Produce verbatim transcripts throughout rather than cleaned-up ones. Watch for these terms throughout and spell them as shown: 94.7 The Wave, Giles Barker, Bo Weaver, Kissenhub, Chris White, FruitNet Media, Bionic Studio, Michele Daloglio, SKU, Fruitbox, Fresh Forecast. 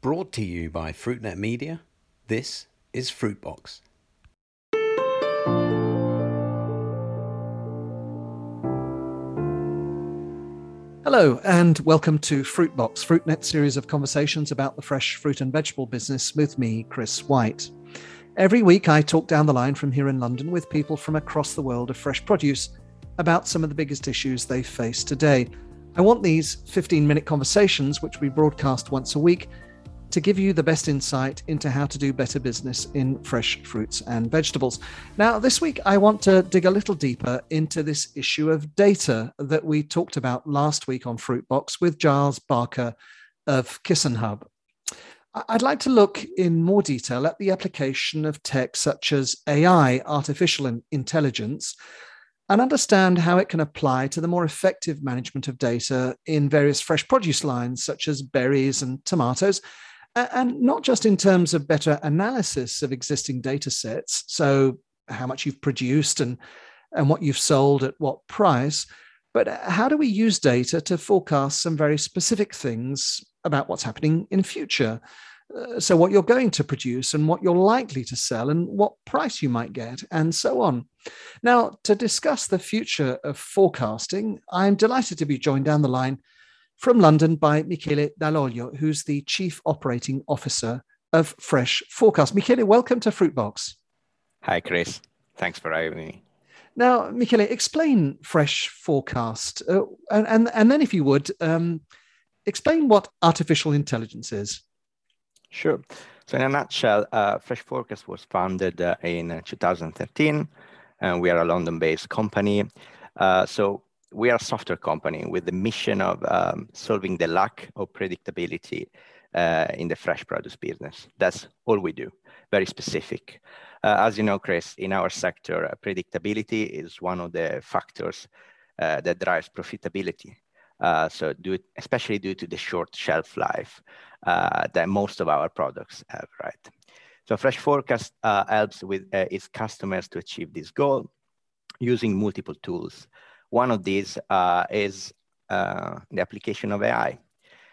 Brought to you by FruitNet Media, this is Fruitbox. Hello and welcome to Fruitbox, FruitNet series of conversations about the fresh fruit and vegetable business with me, Chris White. Every week I talk down the line from here in London with people from across the world of fresh produce about some of the biggest issues they face today. I want these fifteen-minute conversations, which we broadcast once a week, to give you the best insight into how to do better business in fresh fruits and vegetables. Now, this week, I want to dig a little deeper into this issue of data that we talked about last week on Fruitbox with Giles Barker of Kissenhub. I'd like to look in more detail at the application of tech such as A I, artificial intelligence, and understand how it can apply to the more effective management of data in various fresh produce lines, such as berries and tomatoes, and not just in terms of better analysis of existing data sets, so how much you've produced and, and what you've sold at what price, but how do we use data to forecast some very specific things about what's happening in future? Uh, so what you're going to produce and what you're likely to sell and what price you might get and so on. Now, to discuss the future of forecasting, I'm delighted to be joined down the line from London by Michele Daloglio, who's the Chief Operating Officer of Fresh Forecast. Michele, welcome to Fruitbox. Hi, Chris. Thanks for having me. Now, Michele, explain Fresh Forecast. Uh, and, and, and then if you would, um, explain what artificial intelligence is. Sure. So in a nutshell, uh, Fresh Forecast was founded uh, in two thousand thirteen, and we are a London-based company. Uh, so we are a software company with the mission of um, solving the lack of predictability uh, in the fresh produce business. That's all we do, very specific. Uh, as you know, Chris, in our sector, uh, predictability is one of the factors uh, that drives profitability. Uh, so due, especially due to the short shelf life uh, that most of our products have, right? So Fresh Forecast uh, helps with uh, its customers to achieve this goal using multiple tools. One of these uh, is uh, the application of A I.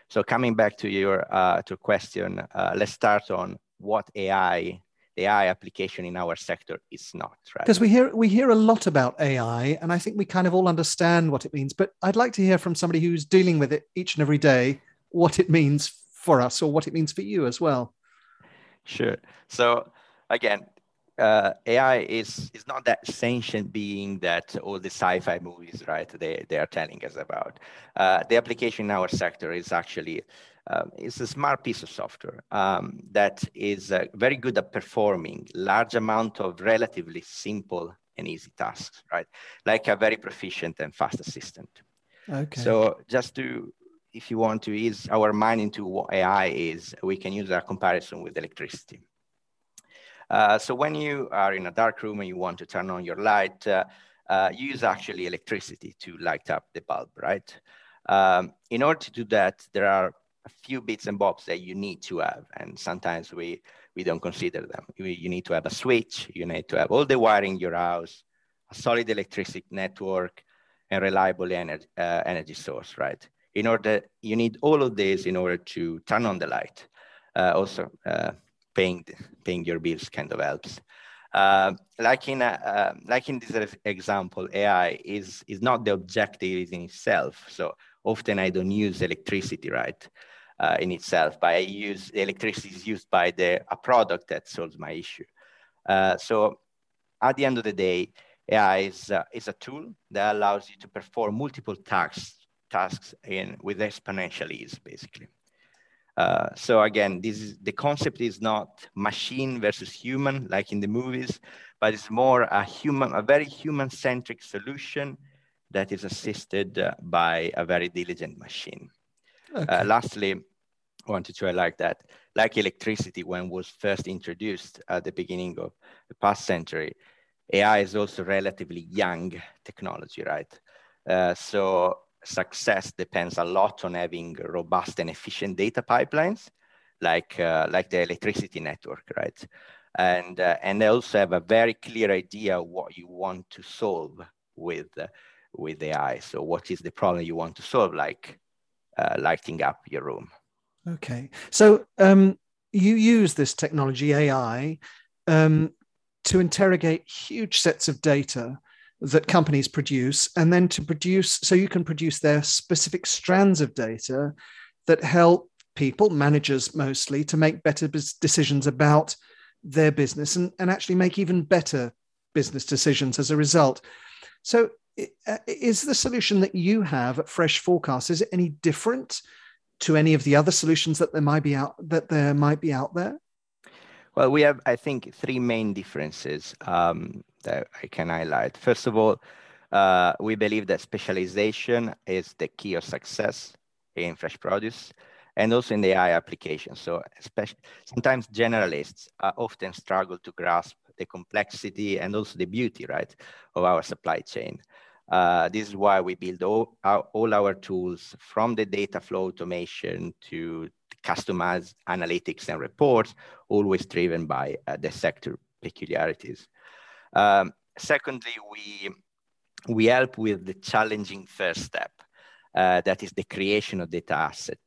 So coming back to your uh, to question, uh, let's start on what A I the A I application in our sector is not, right? Because we hear we hear a lot about A I, and I think we kind of all understand what it means, but I'd like to hear from somebody who's dealing with it each and every day, what it means for us or what it means for you as well. Sure. So again, uh, A I is, is not that sentient being that all the sci-fi movies, right, they, they are telling us about. Uh, the application in our sector is actually Uh, it's a smart piece of software um, that is uh, very good at performing large amount of relatively simple and easy tasks, right? Like a very proficient and fast assistant. Okay. So just to, if you want to ease our mind into what A I is, we can use a comparison with electricity. Uh, so when you are in a dark room and you want to turn on your light, uh, uh, you use actually electricity to light up the bulb, right? Um, in order to do that, there are a few bits and bobs that you need to have, and sometimes we we don't consider them. You, you need to have a switch, you need to have all the wiring in your house, a solid electricity network, and reliable energy uh, energy source, right? In order, you need all of this in order to turn on the light. Uh, also, uh, paying paying your bills kind of helps. Uh, like in a, uh, like in this example, A I is is not the objective in itself. So often I don't use electricity, right? Uh, in itself, but I use electricity is used by the a product that solves my issue. Uh, so at the end of the day, A I is, uh, is a tool that allows you to perform multiple tasks tasks in with exponential ease, basically. Uh, so again, this is, the concept is not machine versus human like in the movies, but it's more a human, a very human-centric solution that is assisted uh, by a very diligent machine. Okay. Uh, lastly, I wanted to highlight that, like electricity, when was first introduced at the beginning of the past century, A I is also relatively young technology, right? Uh, so success depends a lot on having robust and efficient data pipelines, like uh, like the electricity network, right? And uh, and they also have a very clear idea of what you want to solve with uh, with A I. So what is the problem you want to solve, like? Uh, lighting up your room. Okay. So um, you use this technology, A I, um, to interrogate huge sets of data that companies produce, and then to produce, so you can produce their specific strands of data that help people, managers mostly, to make better decisions about their business and, and actually make even better business decisions as a result. So is the solution that you have at Fresh Forecast, is it any different to any of the other solutions that there might be out that there might be out there? Well, we have, I think, three main differences um, that I can highlight. First of all, uh, we believe that specialization is the key of success in fresh produce and also in the A I application. So especially, sometimes generalists uh, often struggle to grasp the complexity and also the beauty, right, of our supply chain. Uh, this is why we build all our, all our tools, from the data flow automation to customized analytics and reports, always driven by uh, the sector peculiarities. Um, secondly, we, we help with the challenging first step, uh, that is the creation of data asset.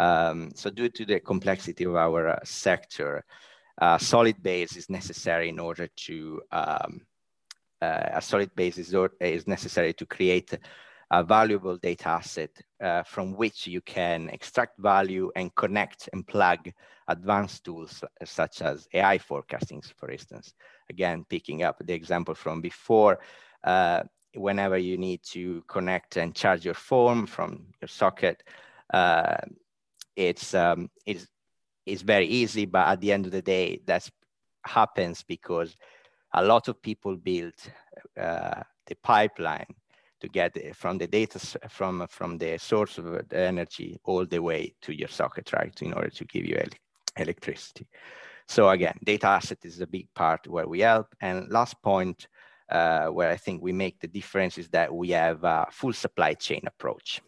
Um, so due to the complexity of our uh, sector, uh, solid base is necessary in order to um, Uh, a solid base is, or, is necessary to create a valuable data asset uh, from which you can extract value and connect and plug advanced tools such as A I forecastings, for instance. Again, picking up the example from before, uh, whenever you need to connect and charge your phone from your socket, uh, it's, um, it's, it's very easy, but at the end of the day, that happens because a lot of people build uh, the pipeline to get from the data, from, from the source of the energy all the way to your socket, right, in order to give you ele electricity. So again, data asset is a big part where we help. And last point uh, where I think we make the difference is that we have a full supply chain approach.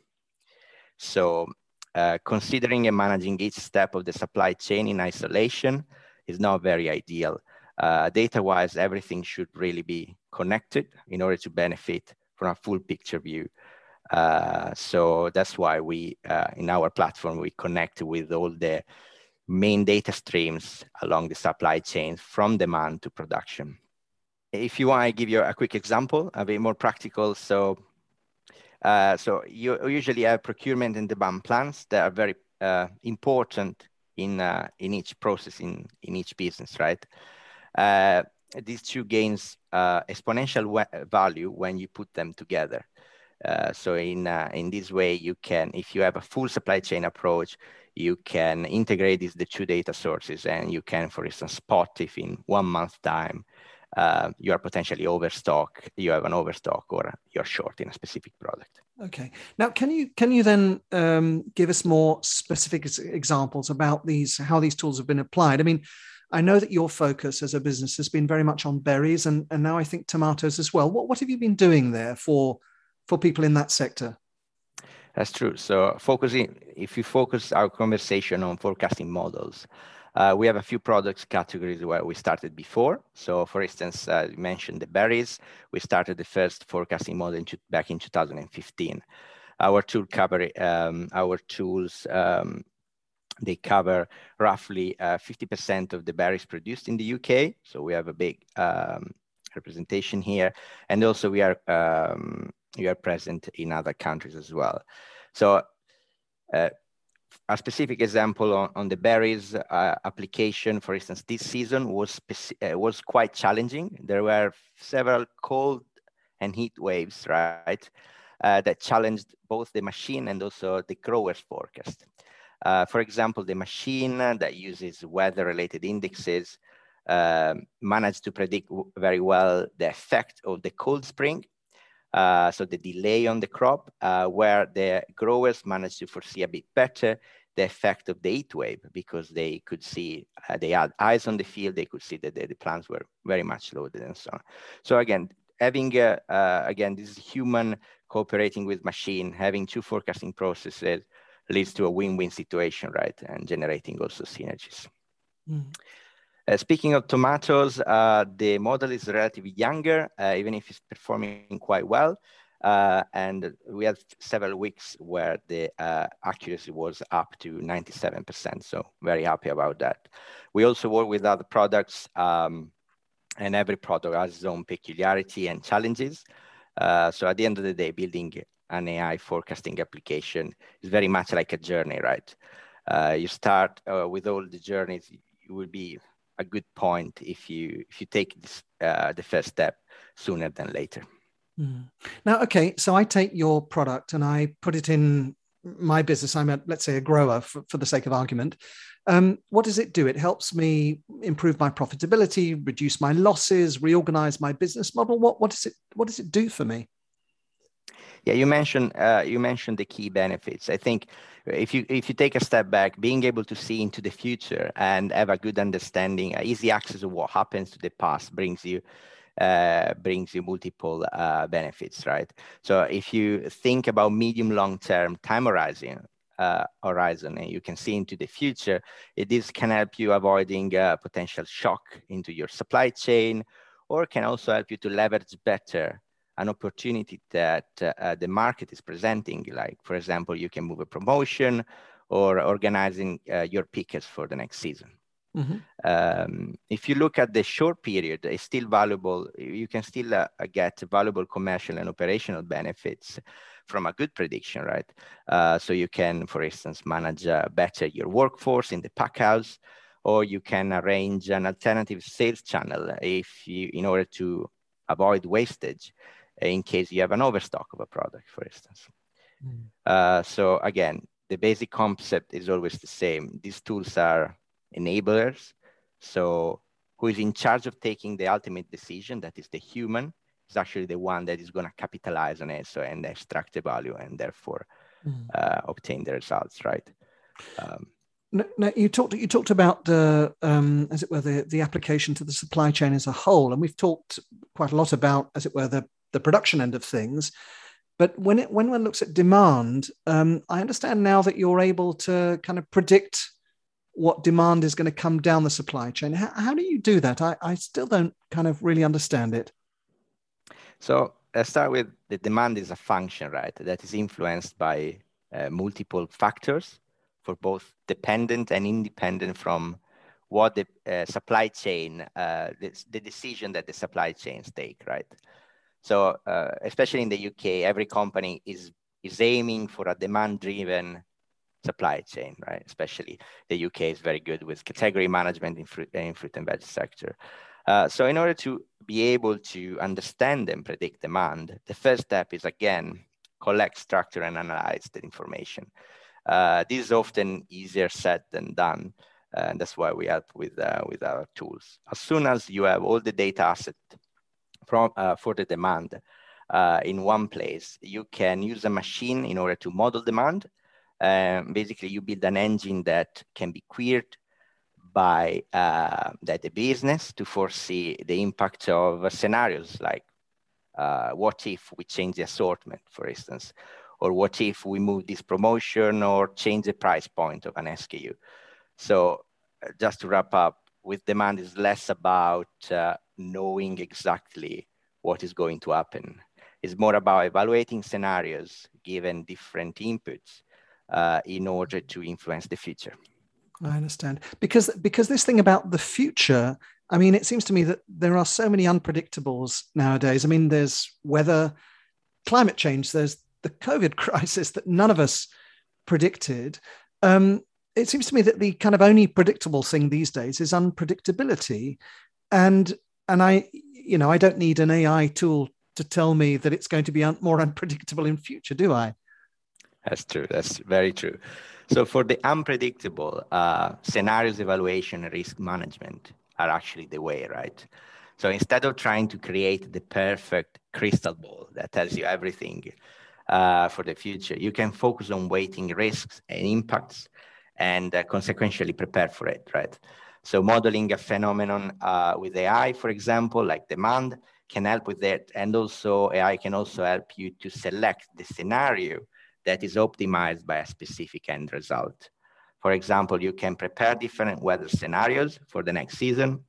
So uh, considering and managing each step of the supply chain in isolation is not very ideal. Uh, data-wise, everything should really be connected in order to benefit from a full picture view. Uh, so that's why we, uh, in our platform, we connect with all the main data streams along the supply chain from demand to production. If you want, I give you a quick example, a bit more practical. So, uh, so you usually have procurement and demand plans that are very uh, important in uh, in each process, in, in each business, right? Uh, these two gains uh, exponential value when you put them together. Uh, so in, uh, in this way, you can, if you have a full supply chain approach, you can integrate these, the two data sources, and you can, for instance, spot if in one month time, uh, you are potentially overstock, you have an overstock, or you're short in a specific product. Okay. Now, can you, can you then um, give us more specific examples about these, how these tools have been applied? I mean, I know that your focus as a business has been very much on berries, and, and now I think tomatoes as well. What, what have you been doing there for, for people in that sector? That's true. So focusing, if you focus our conversation on forecasting models, uh, we have a few products categories where we started before. So for instance, uh, you mentioned the berries. We started the first forecasting model in, back in two thousand fifteen. Our tool cover, um, our tools, um, they cover roughly fifty percent of the berries produced in the U K. So we have a big um, representation here. And also we are, um, we are present in other countries as well. So uh, a specific example on, on the berries uh, application, for instance, this season was, uh, was quite challenging. There were several cold and heat waves, right, uh, that challenged both the machine and also the growers' forecast. Uh, for example, the machine that uses weather-related indexes uh, managed to predict very well the effect of the cold spring, uh, so the delay on the crop, uh, where the growers managed to foresee a bit better the effect of the heat wave, because they could see, uh, they had eyes on the field, they could see that the, the plants were very much loaded and so on. So again, having, uh, uh, again, this is human cooperating with machine, having two forecasting processes, leads to a win-win situation, right? And generating also synergies. Mm. Uh, speaking of tomatoes, uh, the model is relatively younger, uh, even if it's performing quite well. Uh, and we had several weeks where the uh, accuracy was up to ninety-seven percent. So very happy about that. We also work with other products, um, and every product has its own peculiarity and challenges. Uh, so at the end of the day, building an A I forecasting application is very much like a journey, right? Uh, you start uh, with all the journeys. You will be a good point if you if you take this, uh, the first step sooner than later. Mm. Now, okay, so I take your product and I put it in my business. I'm a, let's say, a grower for, for the sake of argument. Um, what does it do? It helps me improve my profitability, reduce my losses, reorganize my business model. What what does it what does it do for me? Yeah, you mentioned uh, you mentioned the key benefits. I think if you if you take a step back, being able to see into the future and have a good understanding, easy access to what happens to the past brings you uh, brings you multiple uh, benefits, right? So if you think about medium long term time horizon. Uh, horizon and you can see into the future, it is can help you avoiding uh, potential shock into your supply chain, or can also help you to leverage better an opportunity that uh, the market is presenting. Like, for example, you can move a promotion or organizing uh, your pickers for the next season. Mm-hmm. Um, if you look at the short period, it's still valuable. You can still uh, get valuable commercial and operational benefits from a good prediction, right? Uh, so you can, for instance, manage uh, better your workforce in the pack house, or you can arrange an alternative sales channel if you, in order to avoid wastage in case you have an overstock of a product, for instance. Mm. Uh, so again, the basic concept is always the same. These tools are enablers. So who is in charge of taking the ultimate decision, that is the human, is actually the one that is going to capitalize on it so and extract the value and therefore mm. uh, obtain the results, right? Um, no, no, you talked you talked about, uh, um, as it were, the, the application to the supply chain as a whole. And we've talked quite a lot about, as it were, the, the production end of things. But when, it, when one looks at demand, um, I understand now that you're able to kind of predict what demand is going to come down the supply chain. How, how do you do that? I, I still don't kind of really understand it. So let's start with the demand is a function, right? That is influenced by uh, multiple factors for both dependent and independent from what the uh, supply chain, uh, the, the decision that the supply chains take, right? So uh, especially in the U K, every company is, is aiming for a demand-driven supply chain, right? Especially the U K is very good with category management in fruit, in fruit and veg sector. Uh, so in order to be able to understand and predict demand, the first step is, again, collect, structure, and analyze the information. Uh, this is often easier said than done, uh, and that's why we help with, uh, with our tools. As soon as you have all the data asset from, uh, for the demand uh, in one place, you can use a machine in order to model demand. Um, basically, you build an engine that can be queried by uh, that the business to foresee the impact of scenarios like uh, what if we change the assortment, for instance, or what if we move this promotion or change the price point of an S K U. So just to wrap up, with demand is less about uh, knowing exactly what is going to happen. It's more about evaluating scenarios given different inputs uh, in order to influence the future. I understand. Because because this thing about the future, I mean, it seems to me that there are so many unpredictables nowadays. I mean, there's weather, climate change, there's the COVID crisis that none of us predicted. Um, it seems to me that the kind of only predictable thing these days is unpredictability. And, and I, you know, I don't need an A I tool to tell me that it's going to be un- more unpredictable in future, do I? That's true. That's very true. So for the unpredictable, uh, scenarios evaluation and risk management are actually the way, right? So instead of trying to create the perfect crystal ball that tells you everything uh, for the future, you can focus on weighting risks and impacts and uh, consequentially prepare for it, right? So modeling a phenomenon uh, with A I, for example, like demand, can help with that. And also A I can also help you to select the scenario that is optimized by a specific end result. For example, you can prepare different weather scenarios for the next season,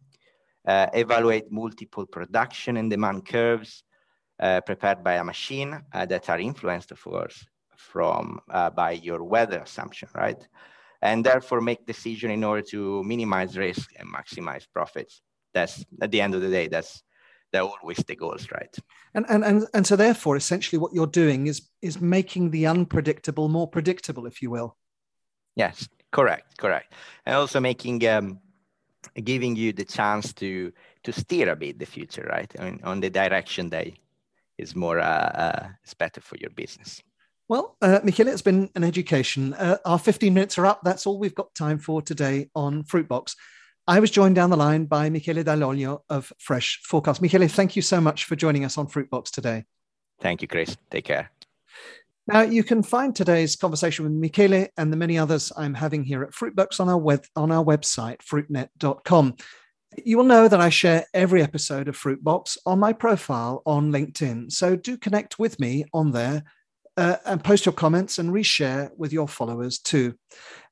uh, evaluate multiple production and demand curves, uh, prepared by a machine uh, that are influenced, of course, from uh, by your weather assumption, right? And therefore make decisions in order to minimize risk and maximize profits. That's at the end of the day, that's they're always the goals, right? And, and and and so therefore, essentially what you're doing is is making the unpredictable more predictable, if you will. Yes, correct, correct. And also making, um, giving you the chance to to steer a bit the future, right? I mean, on the direction that is more, uh, uh, it's better for your business. Well, uh, Michele, it's been an education. Uh, our fifteen minutes are up. That's all we've got time for today on Fruitbox. I was joined down the line by Michele Daloglio of Fresh Forecast. Michele, thank you so much for joining us on Fruitbox today. Thank you, Chris. Take care. Now, you can find today's conversation with Michele and the many others I'm having here at Fruitbox on our web, on our website, fruit net dot com. You will know that I share every episode of Fruitbox on my profile on LinkedIn, so do connect with me on there. Uh, and post your comments and reshare with your followers too.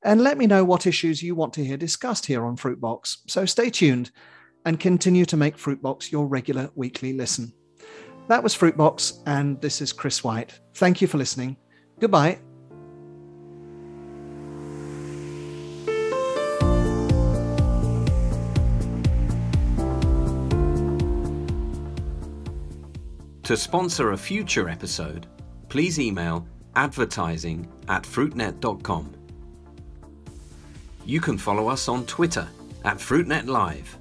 And let me know what issues you want to hear discussed here on Fruitbox. So stay tuned and continue to make Fruitbox your regular weekly listen. That was Fruitbox, and this is Chris White. Thank you for listening. Goodbye. To sponsor a future episode, please email advertising at fruitnet dot com. You can follow us on Twitter at FruitNet Live.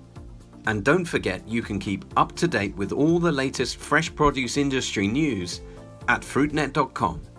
And don't forget, you can keep up to date with all the latest fresh produce industry news at fruitnet dot com.